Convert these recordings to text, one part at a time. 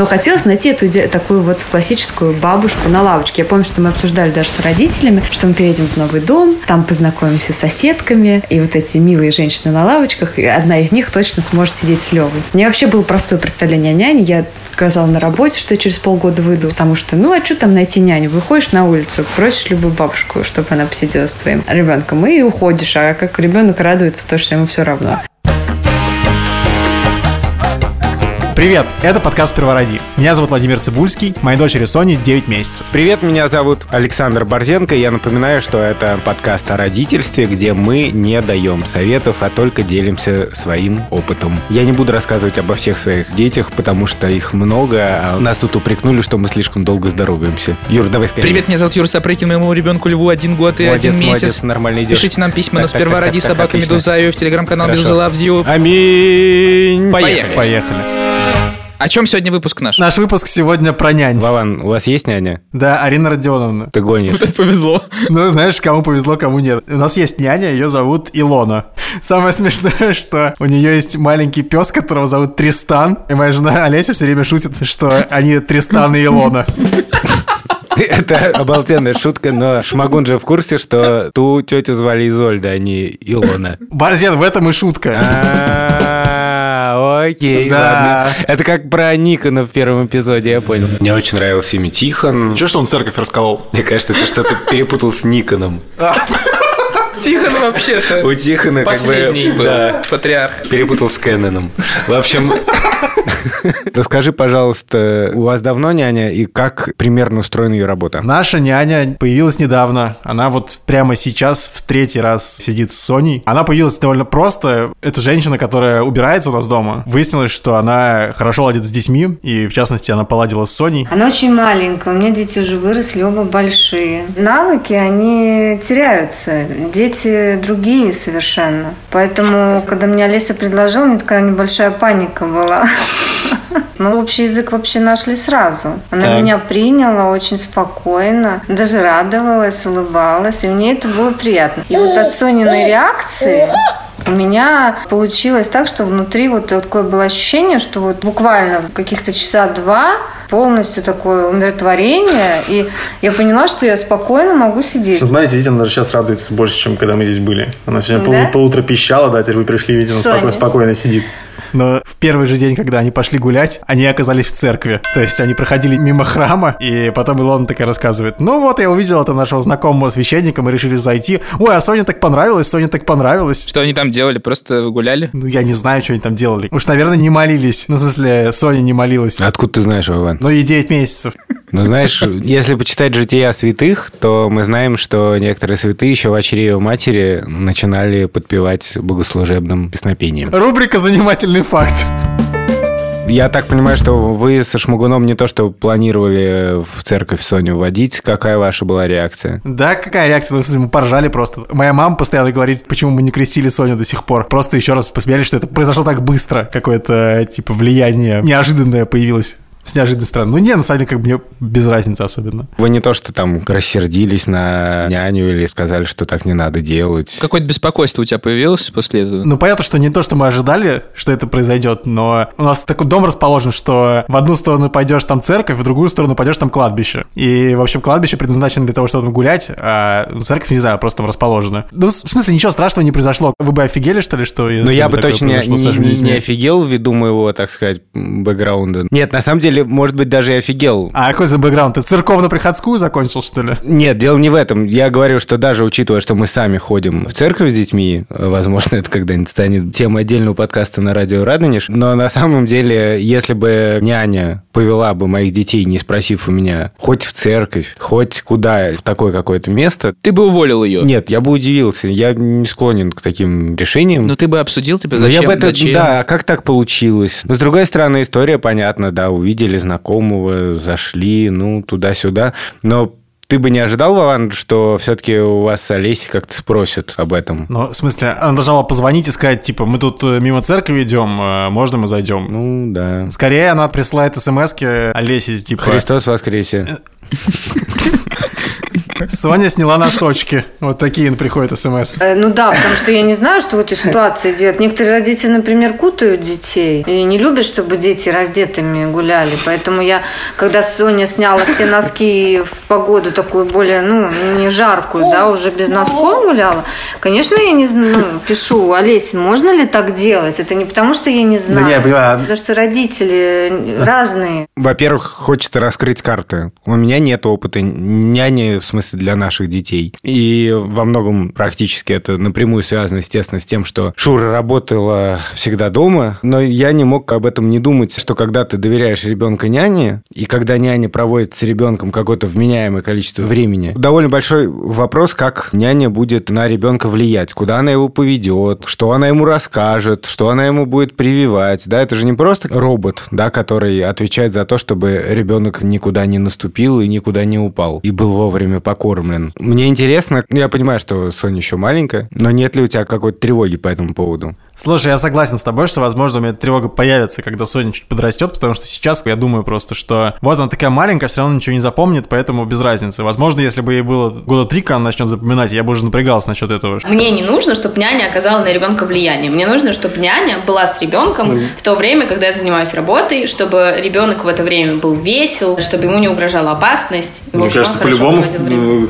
Но хотелось найти эту такую вот классическую бабушку на лавочке. Я помню, что мы обсуждали даже с родителями, что мы переедем в новый дом, там познакомимся с соседками, и вот эти милые женщины на лавочках, и одна из них точно сможет сидеть с Левой. У меня вообще было простое представление о няне. Я сказала на работе, что я через полгода выйду, потому что, ну, а что там найти няню? Выходишь на улицу, просишь любую бабушку, чтобы она посидела с твоим ребенком, и уходишь. А как ребенок радуется, потому что ему все равно. Привет, это подкаст «Спервароди». Меня зовут Владимир Цыбульский, моей дочери Соне 9 месяцев. Привет, меня зовут Александр Борзенко. Я напоминаю, что это подкаст о родительстве, где мы не даем советов, а только делимся своим опытом. Я не буду рассказывать обо всех своих детях, потому что их много, а нас тут упрекнули, что мы слишком долго здороваемся. Юр, давай скорее. Привет, меня зовут Юра Сапрыкин, моему ребенку Льву 1 год и 1 месяц. Молодец, нормально идешь. Пишите нам письма на «Спервароди», собака Медузаю, в телеграм-канал «Медуза Loves You». Аминь. Поехали. О чем сегодня выпуск наш? Наш выпуск сегодня про нянь. Вован, у вас есть няня? Да, Арина Родионовна. Ты гонишь. Вот это повезло. Ну, знаешь, кому повезло, кому нет. У нас есть няня, ее зовут Илона. Самое смешное, что у нее есть маленький пес, которого зовут Тристан. И моя жена Олеся все время шутит, что они Тристан и Илона. Это обалденная шутка, но Шмагун же в курсе, что ту тетю звали Изольда, а не Илона. Борзен, в этом и шутка. Окей, да. Ладно. Это как про Никона в первом эпизоде, я понял. Мне очень нравился имя Тихон. Чего, что он церковь расколол? Мне кажется, ты что-то перепутал с Никоном. Тихон вообще-то. У Тихона как бы... Да, патриарх. Перепутал с Кэноном. В общем... Расскажи, пожалуйста, у вас давно няня и как примерно устроена ее работа? Наша няня появилась недавно. Она вот прямо сейчас в 3-й раз сидит с Соней. Она появилась довольно просто. Это женщина, которая убирается у нас дома. Выяснилось, что она хорошо ладит с детьми. И, в частности, она поладила с Соней. Она очень маленькая. У меня дети уже выросли, оба большие. Навыки, они теряются. Дети другие совершенно. Поэтому, когда мне Олеся предложила, у меня такая небольшая паника была. Мы общий язык вообще нашли сразу. Она меня приняла очень спокойно, даже радовалась, улыбалась, и мне это было приятно. И вот от Сониной реакции... У меня получилось так, что внутри вот такое было ощущение, что вот буквально каких-то часа 2 полностью такое умиротворение, и я поняла, что я спокойно могу сидеть. Знаете, видите, она даже сейчас радуется больше, чем когда мы здесь были. Она сегодня полутра пищала, да, теперь вы пришли, видите, она спокойно сидит. Но в первый же день, когда они пошли гулять, они оказались в церкви. То есть они проходили мимо храма, и потом Илона такая рассказывает: ну вот, я увидела там нашего знакомого священника, мы решили зайти. Ой, а Соня так понравилась, Соня так понравилась. Что они там делали, просто гуляли? Ну, я не знаю, что они там делали. Уж, наверное, не молились. Ну, в смысле, Соня не молилась. Откуда ты знаешь, Иван? Ну, ей 9 месяцев. Ну, знаешь, если почитать жития святых, то мы знаем, что некоторые святые еще в очреве матери начинали подпевать богослужебным песнопением. Рубрика «Занимательный факт». Я так понимаю, что вы со Шмагуном не то что планировали в церковь Соню водить. Какая ваша была реакция? Да, какая реакция? Мы поржали просто. Моя мама постоянно говорит, почему мы не крестили Соню до сих пор. Просто еще раз посмеялись, что это произошло так быстро. Какое-то типа влияние неожиданное появилось. С неожиданной стороны. Ну, не, на самом деле, как бы мне без разницы особенно. Вы не то, что там рассердились на няню или сказали, что так не надо делать. Какое-то беспокойство у тебя появилось после этого? Ну, понятно, что не то, что мы ожидали, что это произойдет, но у нас такой дом расположен, что в одну сторону пойдешь там церковь, в другую сторону пойдешь там кладбище. И, в общем, кладбище предназначено для того, чтобы там гулять, а церковь, не знаю, просто там расположена. Ну, в смысле, ничего страшного не произошло. Вы бы офигели, что ли, что... Ну, я бы точно не офигел ввиду моего, так сказать, бэкграунда. Нет, на самом деле, может быть, даже и офигел. А какой за бэкграунд? Ты церковно-приходскую закончил, что ли? Нет, дело не в этом. Я говорю, что даже учитывая, что мы сами ходим в церковь с детьми, возможно, это когда-нибудь станет темой отдельного подкаста на радио «Радонеж», но на самом деле, если бы няня повела бы моих детей, не спросив у меня, хоть в церковь, хоть куда, в такое какое-то место... Ты бы уволил ее? Нет, я бы удивился. Я не склонен к таким решениям. Но ты бы обсудил, тебе зачем? Зачем? Да, как так получилось? Но, с другой стороны, история понятна, да, увидели знакомого, зашли, ну, туда-сюда. Но ты бы не ожидал, Вован, что все-таки у вас Олеся как-то спросит об этом? Ну, в смысле, она должна была позвонить и сказать, типа, мы тут мимо церкви идем, можно мы зайдем? Ну, да. Скорее, она присылает смс-ки Олесе, типа... Христос воскресе. Соня сняла носочки. Вот такие приходят смс. Ну да, потому что я не знаю, что в этой ситуации делать. Некоторые родители, например, кутают детей и не любят, чтобы дети раздетыми гуляли. Поэтому я, когда Соня сняла все носки в погоду такую более, не жаркую, да, уже без носков гуляла, конечно, я не пишу: Олеся, можно ли так делать? Это не потому, что я не знаю. Да, я понимаю. Потому что родители разные. Во-первых, хочется раскрыть карты. У меня нет опыта няни, в смысле, для наших детей. И во многом практически это напрямую связано, естественно, с тем, что Шура работала всегда дома, но я не мог об этом не думать, что когда ты доверяешь ребенка няне, и когда няня проводит с ребенком какое-то вменяемое количество времени, довольно большой вопрос, как няня будет на ребенка влиять, куда она его поведет, что она ему расскажет, что она ему будет прививать. Да, это же не просто робот, да, который отвечает за то, чтобы ребенок никуда не наступил и никуда не упал, и был вовремя покормлен. Мне интересно, я понимаю, что Соня еще маленькая, но нет ли у тебя какой-то тревоги по этому поводу? Слушай, я согласен с тобой, что, возможно, у меня тревога появится, когда Соня чуть подрастет, потому что сейчас я думаю просто, что вот она такая маленькая, все равно ничего не запомнит, поэтому без разницы. Возможно, если бы ей было года 3, когда она начнет запоминать, я бы уже напрягался насчет этого. Мне не нужно, чтобы няня оказала на ребенка влияние. Мне нужно, чтобы няня была с ребенком в то время, когда я занимаюсь работой, чтобы ребенок в это время был весел, чтобы ему не угрожала опасность. Мне кажется, по-любому,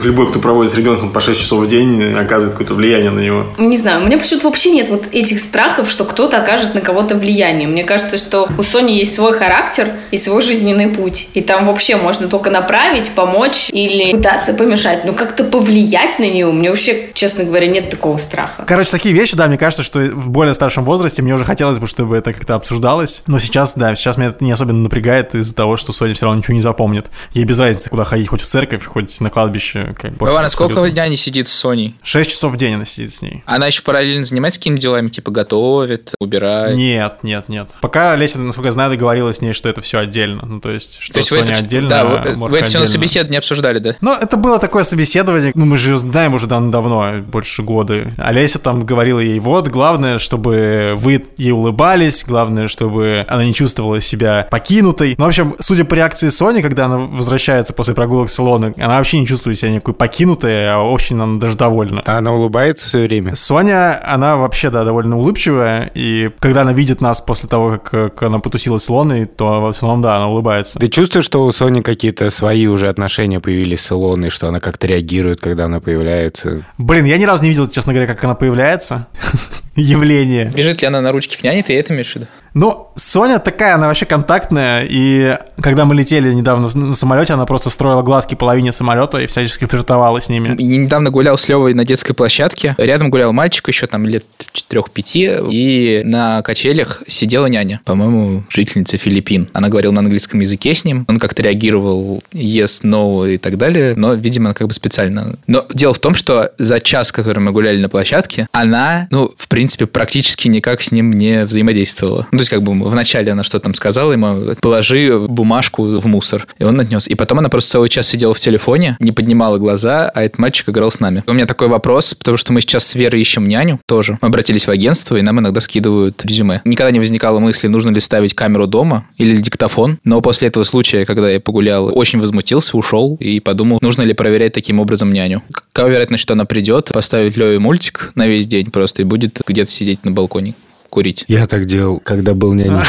любой, кто проводит с ребенком по 6 часов в день, оказывает какое-то влияние на него. Не знаю, у меня почему-то вообще нет вот этих страхов, что кто-то окажет на кого-то влияние. Мне кажется, что у Сони есть свой характер и свой жизненный путь. И там вообще можно только направить, помочь или пытаться помешать. Но как-то повлиять на нее, мне вообще, честно говоря, нет такого страха. Короче, такие вещи, да, мне кажется, что в более старшем возрасте мне уже хотелось бы, чтобы это как-то обсуждалось. Но сейчас, да, сейчас меня это не особенно напрягает из-за того, что Соня все равно ничего не запомнит. Ей без разницы, куда ходить, хоть в церковь, хоть на кладбище. Ладно, сколько дня не сидит с Соней? 6 часов в день она сидит с ней. Она еще параллельно занимается какими-то делами, типа готовит, убирает? Нет. Пока Леся, насколько я знаю, договорилась с ней, что это все отдельно. Ну, то есть, что то есть Соня отдельно, да, Морка отдельно. Вы это собеседование обсуждали, да? Ну, это было такое собеседование, мы же знаем уже давно, больше года. А Леся там говорила ей, вот, главное, чтобы вы ей улыбались, главное, чтобы она не чувствовала себя покинутой. Ну, в общем, судя по реакции Сони, когда она возвращается после прогулок салона, она вообще не чувствует себя никакой покинутой, а очень она даже довольна. Она улыбается все время? Соня, она вообще, да, довольно улыбчивая, и когда она видит нас после того, как она потусилась с Илоной, то в основном, да, она улыбается. Ты чувствуешь, что у Сони какие-то свои уже отношения появились с Илоной, что она как-то реагирует, когда она появляется? Блин, я ни разу не видел, честно говоря, как она появляется. Явление. Бежит ли она на ручке к няне, ты это имеешь в виду? Ну, Соня такая, она вообще контактная, и когда мы летели недавно на самолете, она просто строила глазки половине самолета и всячески флиртовала с ними. Я недавно гулял с Левой на детской площадке, рядом гулял мальчик еще там лет 4-5, и на качелях сидела няня, по-моему, жительница Филиппин. Она говорила на английском языке с ним, он как-то реагировал yes, no и так далее, но, видимо, она как бы специально. Но дело в том, что за час, который мы гуляли на площадке, она, в принципе, практически никак с ним не взаимодействовала. То есть, вначале она что-то там сказала ему, положи бумажку в мусор. И он отнес. И потом она просто целый час сидела в телефоне, не поднимала глаза, а этот мальчик играл с нами. У меня такой вопрос, потому что мы сейчас с Верой ищем няню тоже. Мы обратились в агентство, и нам иногда скидывают резюме. Никогда не возникало мысли, нужно ли ставить камеру дома или диктофон. Но после этого случая, когда я погулял, очень возмутился, ушел и подумал, нужно ли проверять таким образом няню. Какая вероятность, что она придет, поставит Леве мультик на весь день просто и будет где-то сидеть на балконе? Курить. Я так делал, когда был няней.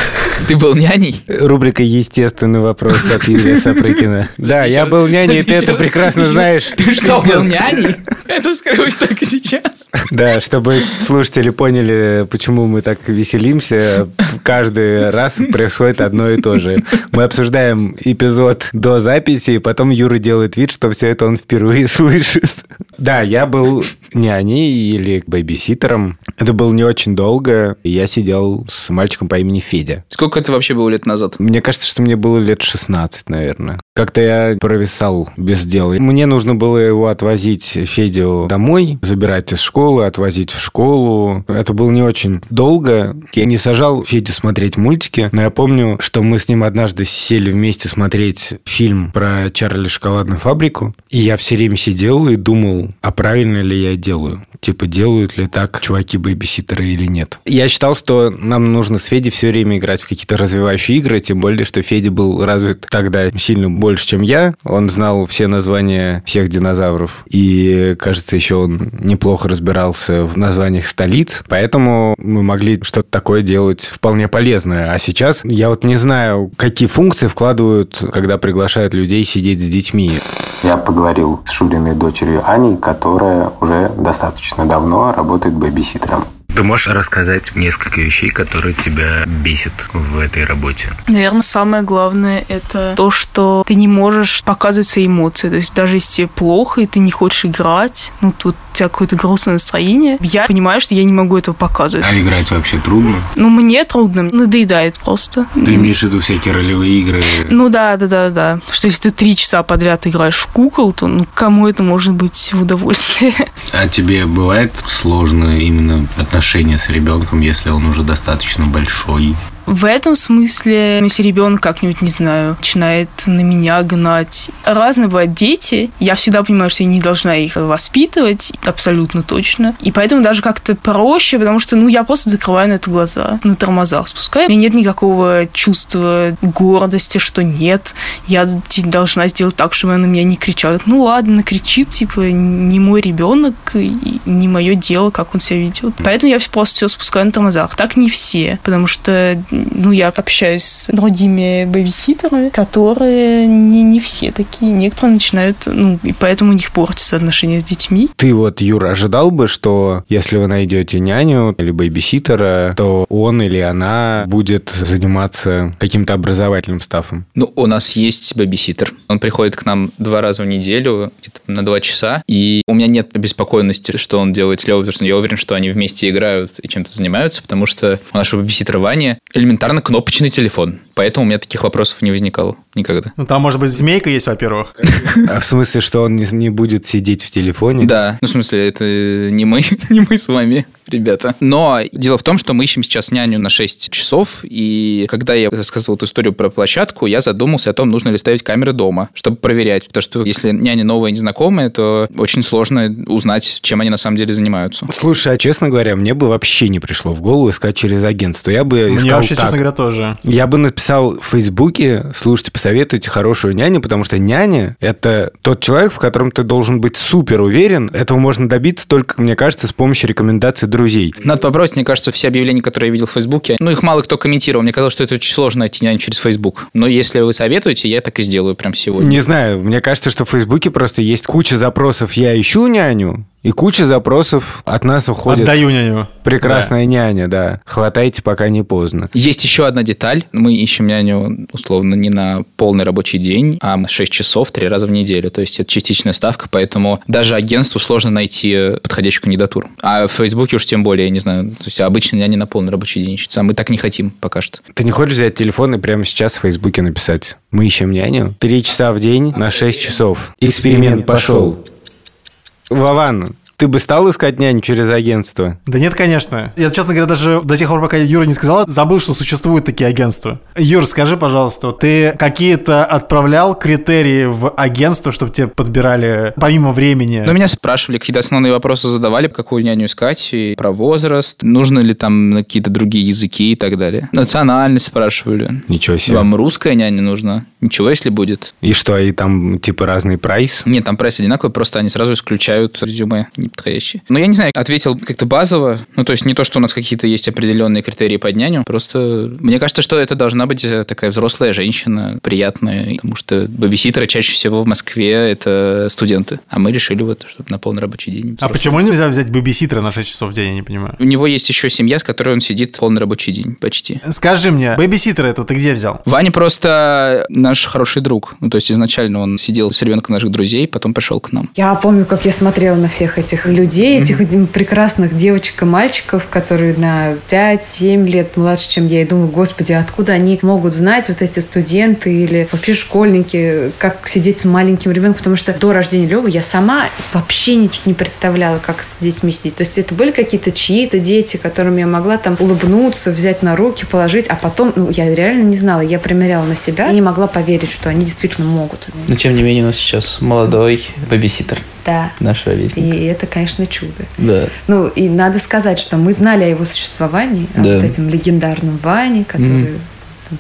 Ты был няней? Рубрика «Естественный вопрос» от Юрия Сапрыкина. Да, я был няней, и ты это прекрасно знаешь. Ты что, был няней? Это вскрылось только сейчас. Да, чтобы слушатели поняли, почему мы так веселимся, каждый раз происходит одно и то же. Мы обсуждаем эпизод до записи, и потом Юра делает вид, что все это он впервые слышит. Да, я был няней или бэйбиситером. Это было не очень долго. Я сидел с мальчиком по имени Федя. Сколько это вообще было лет назад? Мне кажется, что мне было лет 16, наверное. Как-то я провисал без дела. Мне нужно было его отвозить, Федю, домой, забирать из школы, отвозить в школу. Это было не очень долго. Я не сажал Федю смотреть мультики, но я помню, что мы с ним однажды сели вместе смотреть фильм про Чарли Шоколадную фабрику. И я все время сидел и думал, думал, а правильно ли я делаю? Типа, делают ли так чуваки-бэйбиситеры или нет? Я считал, что нам нужно с Федей все время играть в какие-то развивающие игры, тем более, что Федя был развит тогда сильно больше, чем я. Он знал все названия всех динозавров. И, кажется, еще он неплохо разбирался в названиях столиц. Поэтому мы могли что-то такое делать вполне полезное. А сейчас я вот не знаю, какие функции вкладывают, когда приглашают людей сидеть с детьми. Я поговорил с Шуриной дочерью Аней, которая уже достаточно давно работает бэйбиситером. Ты можешь рассказать несколько вещей, которые тебя бесят в этой работе? Наверное, самое главное – это то, что ты не можешь показывать свои эмоции. То есть даже если тебе плохо, и ты не хочешь играть, ну, тут у тебя какое-то грустное настроение, я понимаю, что я не могу этого показывать. А играть вообще трудно? Ну, мне трудно. Надоедает просто. Ты имеешь в виду всякие ролевые игры? Ну, да. Что если ты 3 часа подряд играешь в кукол, то ну, кому это может быть в удовольствие? А тебе бывает сложно именно отношения с ребенком, если он уже достаточно большой? В этом смысле, если ребенок как-нибудь, не знаю, начинает на меня гнать. Разные бывают дети. Я всегда понимаю, что я не должна их воспитывать, абсолютно точно. И поэтому даже как-то проще, потому что, ну, я просто закрываю на это глаза, на тормозах спускаю. У меня нет никакого чувства гордости, что нет, я должна сделать так, чтобы она на меня не кричала. Ну, ладно, накричит, типа, не мой ребенок, не мое дело, как он себя ведет. Поэтому я просто все спускаю на тормозах. Так не все, потому что... Ну, я общаюсь с другими бэйбиситерами, которые не все такие. Некоторые начинают, ну, и поэтому у них портятся отношения с детьми. Ты вот, Юра, ожидал бы, что если вы найдете няню или бэйбиситера, то он или она будет заниматься каким-то образовательным стафом? Ну, у нас есть бэйбиситер. Он приходит к нам 2 раза в неделю, где-то на 2 часа, и у меня нет обеспокоенности, что он делает с Левой, потому что я уверен, что они вместе играют и чем-то занимаются, потому что у нашего бэйбиситера Вани элементарно кнопочный телефон. Поэтому у меня таких вопросов не возникало никогда. Ну, там, может быть, змейка есть, во-первых. А в смысле, что он не будет сидеть в телефоне? Да. Ну, в смысле, это не мы с вами, ребята. Но дело в том, что мы ищем сейчас няню на 6 часов, и когда я рассказывал эту историю про площадку, я задумался о том, нужно ли ставить камеры дома, чтобы проверять. Потому что если няня новая и незнакомая, то очень сложно узнать, чем они на самом деле занимаются. Слушай, а честно говоря, мне бы вообще не пришло в голову искать через агентство. Я бы искал. Мне вообще, так, честно говоря, тоже. Я бы написал в Фейсбуке: слушайте, посоветуйте хорошую няню, потому что няня – это тот человек, в котором ты должен быть супер уверен. Этого можно добиться только, мне кажется, с помощью рекомендаций друзей. Надо попробовать, мне кажется, все объявления, которые я видел в Фейсбуке, ну, их мало кто комментировал. Мне казалось, что это очень сложно найти няню через Фейсбук. Но если вы советуете, я так и сделаю прям сегодня. Не знаю, мне кажется, что в Фейсбуке просто есть куча запросов «я ищу няню», и куча запросов от нас уходит. Отдаю няню. Прекрасная, да, няня, да. Хватайте, пока не поздно. Есть еще одна деталь. Мы ищем няню, условно, не на полный рабочий день, а на 6 часов 3 раза в неделю. То есть это частичная ставка, поэтому даже агентству сложно найти подходящую кандидатуру. А в Фейсбуке уж тем более, я не знаю, то есть обычно няня на полный рабочий день ищется. А мы так не хотим пока что. Ты не хочешь взять телефон и прямо сейчас в Фейсбуке написать: мы ищем няню 3 часа в день на 6 часов. Эксперимент пошел. Вован, ты бы стал искать няню через агентство? Да нет, конечно. Я, честно говоря, даже до тех пор, пока Юра не сказал, забыл, что существуют такие агентства. Юр, скажи, пожалуйста, ты какие-то отправлял критерии в агентство, чтобы тебе подбирали помимо времени? Ну, меня спрашивали, какие-то основные вопросы задавали, какую няню искать, и про возраст, нужно ли там какие-то другие языки и так далее. Национальность спрашивали. Ничего себе. Вам русская няня нужна? Ничего, если будет. И что, и там типа разный прайс? Нет, там прайс одинаковый, просто они сразу исключают резюме неподходящие. Но я не знаю, ответил как-то базово. Ну, то есть не то, что у нас какие-то есть определенные критерии под няню, просто мне кажется, что это должна быть такая взрослая женщина, приятная, потому что бэбиситеры чаще всего в Москве это студенты. А мы решили вот, чтобы на полный рабочий день. А почему нельзя взять бэбиситера на 6 часов в день, я не понимаю? У него есть еще семья, с которой он сидит полный рабочий день почти. Скажи мне, бэбиситера это ты где взял? Ваня просто... наш хороший друг. Ну, то есть изначально он сидел с ребенком наших друзей, потом пришел к нам. Я помню, как я смотрела на всех этих людей, этих прекрасных девочек и мальчиков, которые на 5-7 лет младше, чем я, и думала: господи, откуда они могут знать, вот эти студенты или вообще школьники, как сидеть с маленьким ребенком, потому что до рождения Левы я сама вообще ничего не представляла, как с детьми сидеть. То есть это были какие-то чьи-то дети, которым я могла там улыбнуться, взять на руки, положить, а потом, ну, я реально не знала, я примеряла на себя и не могла понять, поверить, что они действительно могут. Но, тем не менее, у нас сейчас молодой бэбиситер. Да. Наш ровесник. И это, конечно, чудо. Да. Ну, и надо сказать, что мы знали о его существовании, да. О вот этом легендарном Ване, который...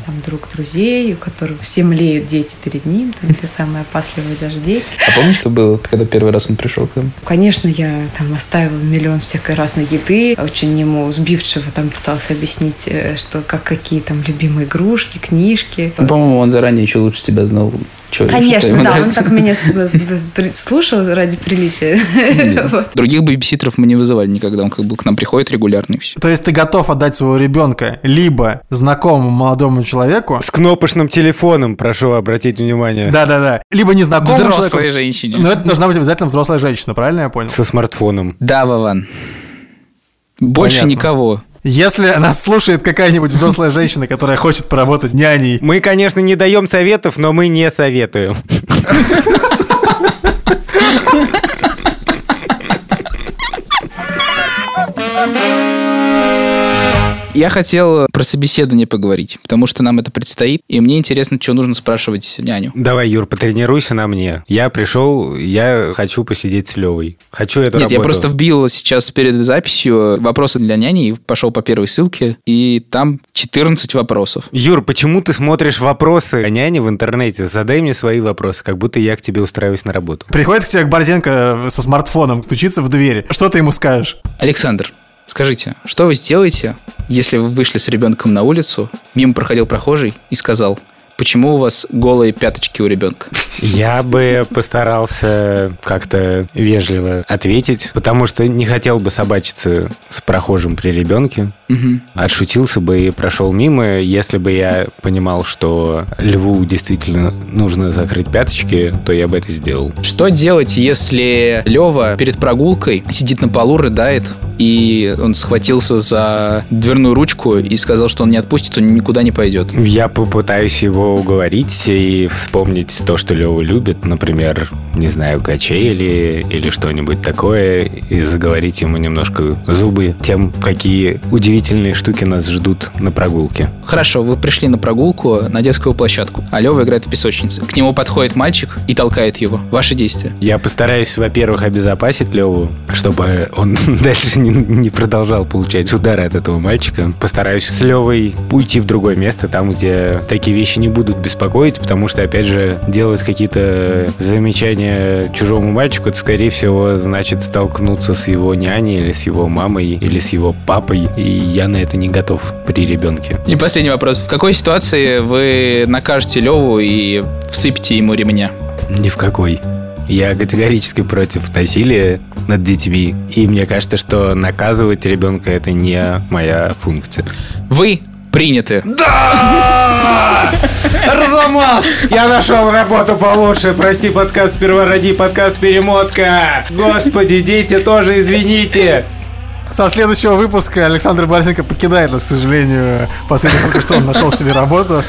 Там друг друзей, у которых все млеют дети перед ним, там все самые опасливые даже дети. А помнишь, что было, когда первый раз он пришел к нам? Конечно, я там оставила миллион всякой разной еды, очень ему сбивчиво там пыталась объяснить, что как какие там любимые игрушки, книжки. Ну, по-моему, он заранее еще лучше тебя знал. Чего, конечно, да, нравится. Он так меня слушал ради приличия. Вот. Других бэбиситеров мы не вызывали никогда, он как бы к нам приходит регулярно и все. То есть ты готов отдать своего ребенка либо знакомому молодому человеку... С кнопочным телефоном, прошу обратить внимание. Да-да-да. Либо незнакомому взрослой человеку... Взрослой женщине. Но это должна быть обязательно взрослая женщина, правильно я понял? Со смартфоном. Да, Вован. Больше понятно. Никого. Если нас слушает какая-нибудь взрослая женщина, которая хочет поработать няней... Мы, конечно, не даем советов, но мы не советуем. Я хотел про собеседование поговорить, потому что нам это предстоит, и мне интересно, что нужно спрашивать няню. Давай, Юр, потренируйся на мне. Я пришел, я хочу посидеть с Левой. Хочу эту работу. Нет, я просто вбил сейчас перед записью вопросы для няни, и пошел по первой ссылке, и там 14 вопросов. Юр, почему ты смотришь вопросы о няне в интернете? Задай мне свои вопросы, как будто я к тебе устраиваюсь на работу. Приходит к тебе Борзенко со смартфоном, стучится в дверь. Что ты ему скажешь? Александр, скажите, что вы сделаете, если вы вышли с ребенком на улицу, мимо проходил прохожий и сказал, почему у вас голые пяточки у ребенка? Я бы постарался как-то вежливо ответить, потому что не хотел бы собачиться с прохожим при ребенке. Угу. Отшутился бы и прошел мимо, если бы я понимал, что льву действительно нужно закрыть пяточки, то я бы это сделал. Что делать, если Лева перед прогулкой сидит на полу, рыдает, и он схватился за дверную ручку и сказал, что он не отпустит, он никуда не пойдет? Я попытаюсь его уговорить и вспомнить то, что Лева любит, например, не знаю, качели или что-нибудь такое, и заговорить ему немножко зубы тем, какие удивительные штуки нас ждут на прогулке. Хорошо, вы пришли на прогулку на детскую площадку, а Лева играет в песочнице. К нему подходит мальчик и толкает его. Ваши действия? Я постараюсь, во-первых, обезопасить Леву, чтобы он дальше не продолжал получать удары от этого мальчика. Постараюсь с Левой уйти в другое место, там, где такие вещи не будут беспокоить, потому что, опять же, делать какие-то замечания чужому мальчику, это, скорее всего, значит столкнуться с его няней или с его мамой или с его папой, и я на это не готов при ребенке. И последний вопрос. В какой ситуации вы накажете Леву и всыпьте ему ремня? Ни в какой. Я категорически против насилия над детьми, и мне кажется, что наказывать ребенка – это не моя функция. Вы приняты. Да! Разломал! Я нашел работу получше. Прости, подкаст «Спервароди», подкаст «Перемотка». Господи, дети, тоже извините. Со следующего выпуска Александр Борзенко покидает нас, к сожалению, поскольку только что он нашел себе работу.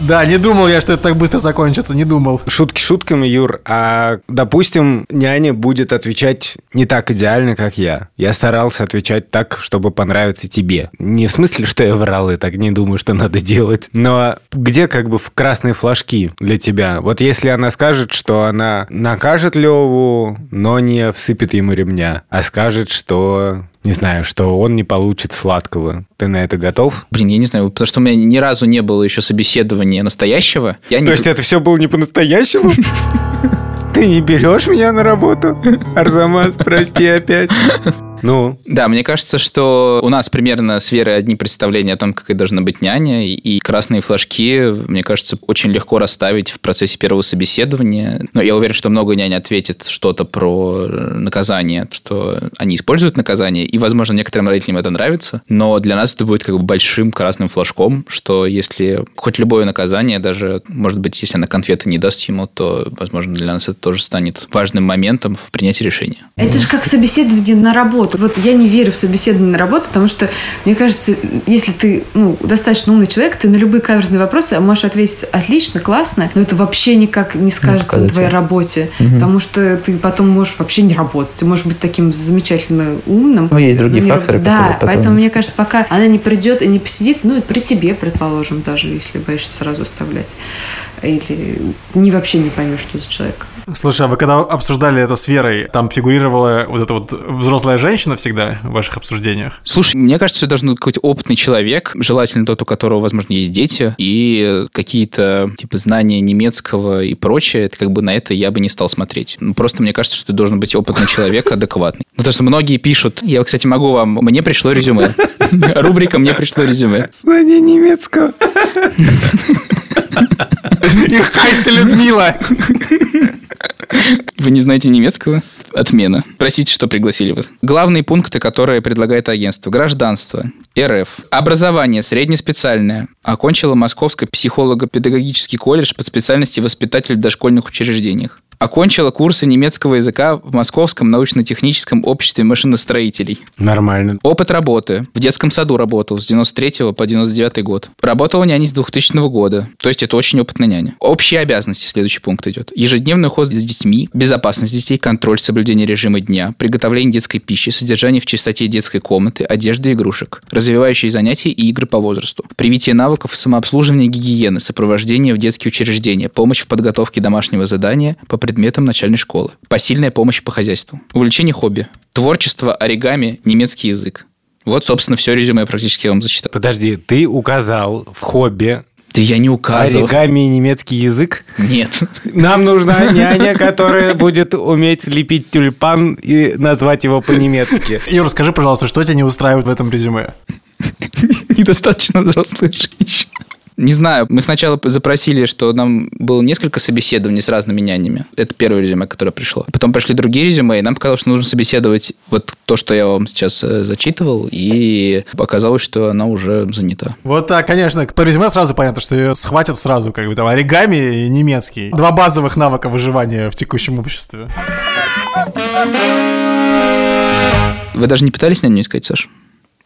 Да, не думал я, что это так быстро закончится, не думал. Шутки шутками, Юр, а, допустим, няня будет отвечать не так идеально, как я. Я старался отвечать так, чтобы понравиться тебе. Не в смысле, что я врал и так не думаю, что надо делать, но где как бы красные флажки для тебя? Вот если она скажет, что она накажет Леву, но не всыпет ему ремня, а скажет, что... Не знаю, что он не получит сладкого. Ты на это готов? Блин, я не знаю, потому что у меня ни разу не было еще собеседования настоящего. То есть это все было не по-настоящему? Ты не берешь меня на работу? Арзамас, прости опять. Ну. Да, мне кажется, что у нас примерно с Верой одни представления о том, какая должна быть няня, и красные флажки, мне кажется, очень легко расставить в процессе первого собеседования. Но я уверен, что много нянь ответит что-то про наказание, что они используют наказание, и, возможно, некоторым родителям это нравится, но для нас это будет как бы большим красным флажком, что если хоть любое наказание, даже, может быть, если она конфеты не даст ему, то, возможно, для нас это тоже станет важным моментом в принятии решения. Это же как собеседование на работу. Вот я не верю в собеседование на работу, потому что, мне кажется, если ты достаточно умный человек, ты на любые каверзные вопросы можешь ответить отлично, классно, но это вообще никак не скажется на твоей работе, потому что ты потом можешь вообще не работать, ты можешь быть таким замечательно умным. Ну, есть другие факторы, которые потом... Да, поэтому, мне кажется, пока она не придет и не посидит, и при тебе, предположим, даже, если боишься сразу вставлять, или не вообще не поймешь, что за человек. Слушай, а вы когда обсуждали это с Верой, там фигурировала вот эта вот взрослая женщина всегда в ваших обсуждениях? Слушай, мне кажется, это должен быть какой-то опытный человек, желательно тот, у которого, возможно, есть дети, и какие-то типа знания немецкого и прочее, это как бы на это я бы не стал смотреть. Ну, просто мне кажется, что ты должен быть опытный человек, адекватный. Ну, потому что многие пишут, я, кстати, могу вам, мне пришло резюме. Рубрика «Мне пришло резюме». Знание немецкого. И хайся, Людмила! Вы не знаете немецкого? Отмена. Простите, что пригласили вас. Главные пункты, которые предлагает агентство. Гражданство, РФ, образование среднеспециальное. Окончила Московский психолого-педагогический колледж по специальности воспитатель в дошкольных учреждениях. Окончила курсы немецкого языка в Московском научно-техническом обществе машиностроителей. Нормально. Опыт работы. В детском саду работал с 93 по 99 год. Работала няней с 2000 года. То есть это очень опытная няня. Общие обязанности. Следующий пункт идет. Ежедневный уход за детьми, безопасность детей, контроль, соблюдение режима дня, приготовление детской пищи, содержание в чистоте детской комнаты, одежды и игрушек, развивающие занятия и игры по возрасту, привитие навыков самообслуживания, гигиены, сопровождение в детские учреждения, помощь в подготовке домашнего задания по предметам начальной школы. Посильная помощь по хозяйству. Увлечение хобби. Творчество, оригами, немецкий язык. Вот, собственно, все резюме я практически вам зачитал. Подожди, ты указал в хобби... Да я не указывал. Оригами и немецкий язык? Нет. Нам нужна няня, которая будет уметь лепить тюльпан и назвать его по-немецки. Юра, скажи, пожалуйста, что тебя не устраивает в этом резюме? Недостаточно взрослая женщина. Не знаю, мы сначала запросили, что нам было несколько собеседований с разными нянями. Это первое резюме, которое пришло. Потом пришли другие резюме, и нам показалось, что нужно собеседовать вот то, что я вам сейчас зачитывал, и оказалось, что она уже занята. Вот так, конечно. По резюме сразу понятно, что ее схватят сразу, как бы там оригами и немецкий. Два базовых навыка выживания в текущем обществе. Вы даже не пытались няню искать, Саш?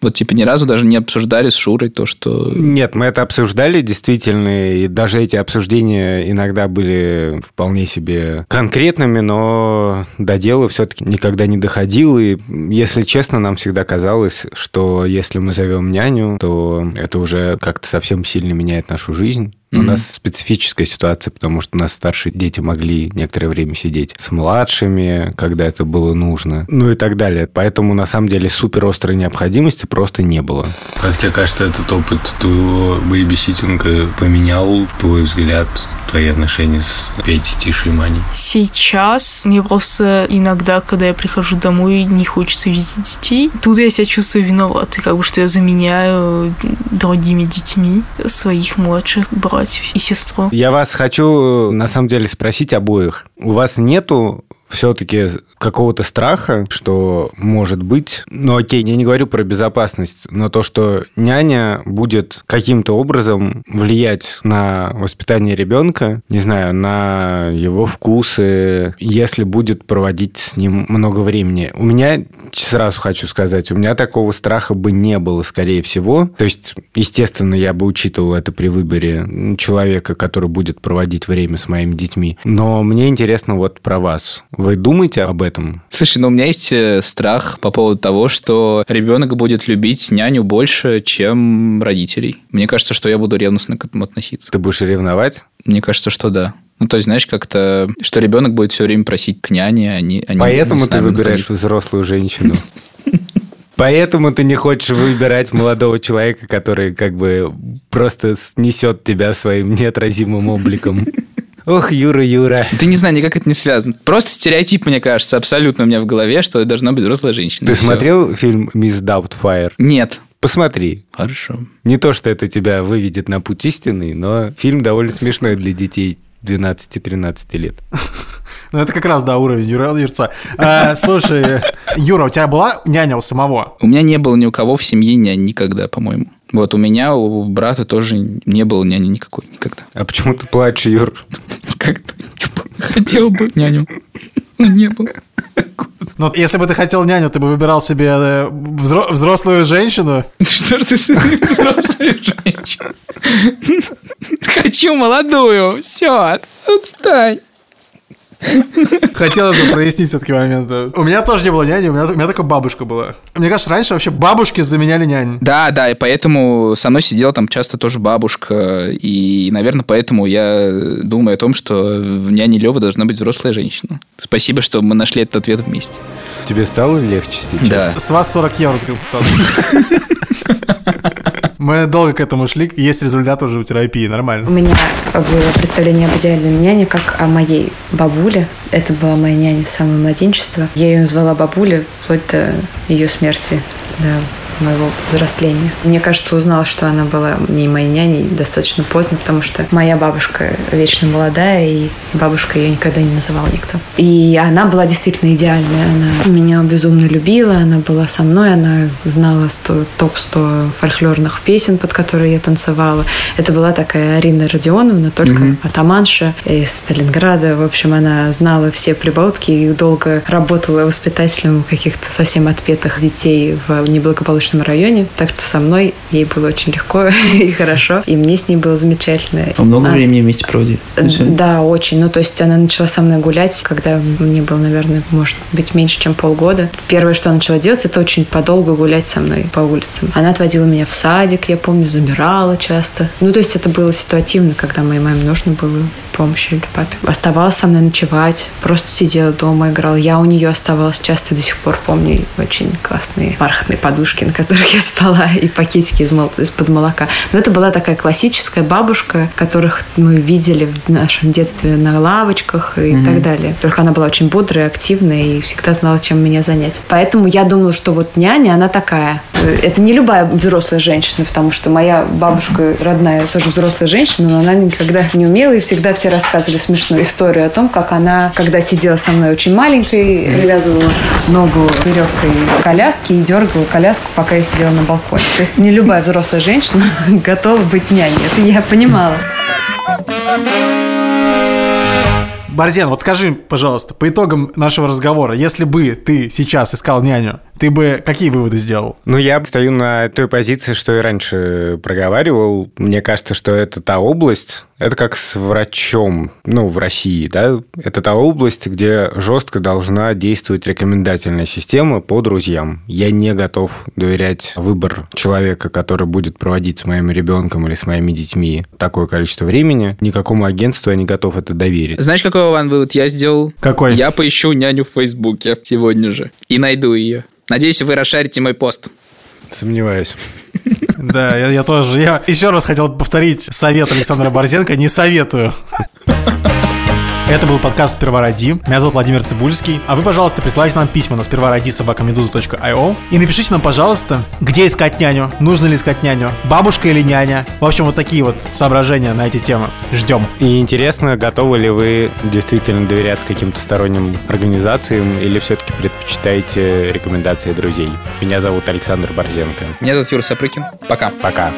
Вот типа ни разу даже не обсуждали с Шурой то, что... Нет, мы это обсуждали действительно, и даже эти обсуждения иногда были вполне себе конкретными, но до дела все-таки никогда не доходило, и, если честно, нам всегда казалось, что если мы зовем няню, то это уже как-то совсем сильно меняет нашу жизнь. У нас специфическая ситуация, потому что у нас старшие дети могли некоторое время сидеть с младшими, когда это было нужно, ну и так далее. Поэтому, на самом деле, суперострой необходимости просто не было. Как тебе кажется, этот опыт твоего бэйбиситинга поменял твой взгляд, твои отношения с Петей, Тишей и Маней? Сейчас мне просто иногда, когда я прихожу домой, не хочется видеть детей. Тут я себя чувствую виноватой, как бы, что я заменяю другими детьми своих младших братьев и сестру. Я вас хочу, на самом деле, спросить обоих. У вас нету все-таки какого-то страха, что может быть... Ну, окей, я не говорю про безопасность, но то, что няня будет каким-то образом влиять на воспитание ребенка, не знаю, на его вкусы, если будет проводить с ним много времени. У меня, сразу хочу сказать, у меня такого страха бы не было, скорее всего. То есть, естественно, я бы учитывал это при выборе человека, который будет проводить время с моими детьми. Но мне интересно вот про вас. Вы думаете об этом? Слушай, ну у меня есть страх по поводу того, что ребенок будет любить няню больше, чем родителей. Мне кажется, что я буду ревностно к этому относиться. Ты будешь ревновать? Мне кажется, что да. Ну, то есть, знаешь, как-то, что ребенок будет все время просить к няне, а не... Поэтому ты выбираешь взрослую женщину. Поэтому ты не хочешь выбирать молодого человека, который как бы просто снесет тебя своим неотразимым обликом. Ох, Юра, Юра. Да не знаю, никак это не связано. Просто стереотип, мне кажется, абсолютно у меня в голове, что должна быть взрослая женщина. Ты смотрел фильм «Miss Doubtfire»? Нет. Посмотри. Хорошо. Не то, что это тебя выведет на путь истинный, но фильм довольно смешной для детей 12-13 лет. Ну, это как раз, да, уровень Юра-Юрца. Слушай, Юра, у тебя была няня у самого? У меня не было ни у кого в семье няни никогда, по-моему. Вот у меня, у брата тоже не было няни никакой никогда. А почему ты плачешь, Юр? Как-то хотел бы няню, но не было. Но если бы ты хотел няню, ты бы выбирал себе взрослую женщину? Что ж ты, взрослую женщину? Хочу молодую, все, отстань. Хотелось бы прояснить все-таки момент. У меня тоже не было няни, у меня только бабушка была. Мне кажется, раньше вообще бабушки заменяли нянь. Да, и поэтому со мной сидела там часто тоже бабушка. И, наверное, поэтому я думаю о том, что в няне Левы должна быть взрослая женщина. Спасибо, что мы нашли этот ответ вместе. Тебе стало легче сейчас? Да. С вас 40 евро стало. Мы долго к этому шли. Есть результат уже у терапии, нормально. У меня было представление об идеальной няне, как о моей бабуле. Это была моя няня с самого младенчества. Я ее звала бабуля вплоть до ее смерти, до моего взросления. Мне кажется, узнала, что она была не моей няней достаточно поздно, потому что моя бабушка вечно молодая, и бабушка ее никогда не называла никто. И она была действительно идеальная. Она меня безумно любила, она была со мной, она знала топ-100 фольклорных песен, под которые я танцевала. Это была такая Арина Родионовна, только атаманша из Сталинграда. В общем, она знала все прибаутки и долго работала воспитателем каких-то совсем отпетых детей в неблагополучном районе, так что со мной ей было очень легко и хорошо, и мне с ней было замечательно. Много времени вместе проводили? Да, очень. Ну, то есть она начала со мной гулять, когда мне было, наверное, может быть, меньше, чем полгода. Первое, что она начала делать, это очень подолгу гулять со мной по улицам. Она отводила меня в садик, я помню, забирала часто. Ну, то есть это было ситуативно, когда моей маме нужно было помощь или папе. Оставалась со мной ночевать, просто сидела дома, играла. Я у нее оставалась часто, до сих пор помню, очень классные бархатные подушки, на которых я спала, и пакетики из-под молока. Но это была такая классическая бабушка, которых мы видели в нашем детстве на лавочках и так далее. Только она была очень бодрая, активная и всегда знала, чем меня занять. Поэтому я думала, что вот няня, она такая. Это не любая взрослая женщина, потому что моя бабушка родная тоже взрослая женщина, но она никогда не умела, и всегда все рассказывали смешную историю о том, как она, когда сидела со мной очень маленькой, привязывала ногу веревкой к коляске и дергала коляску, пока я сидела на балконе. То есть не любая взрослая женщина готова быть няней. Это я понимала. Борзен, вот скажи, пожалуйста, по итогам нашего разговора, если бы ты сейчас искал няню, ты бы какие выводы сделал? Ну, я стою на той позиции, что и раньше проговаривал. Мне кажется, что это та область, это как с врачом, ну, в России, да, это та область, где жестко должна действовать рекомендательная система по друзьям. Я не готов доверять выбор человека, который будет проводить с моим ребенком или с моими детьми такое количество времени. Никакому агентству я не готов это доверить. Знаешь, какой, Ван, вывод я сделал? Какой? Я поищу няню в Фейсбуке сегодня же и найду ее. Надеюсь, вы расшарите мой пост. Сомневаюсь. Да, я тоже. Я еще раз хотел повторить совет Александра Борзенко. Не советую. Это был подкаст «Спервароди». Меня зовут Владимир Цыбульский. А вы, пожалуйста, присылайте нам письма на спервароди@meduza.io. И напишите нам, пожалуйста, где искать няню, нужно ли искать няню, бабушка или няня. В общем, вот такие вот соображения на эти темы. Ждем. И интересно, готовы ли вы действительно доверять каким-то сторонним организациям или все-таки предпочитаете рекомендации друзей? Меня зовут Александр Борзенко. Меня зовут Юра Сапрыкин. Пока. Пока.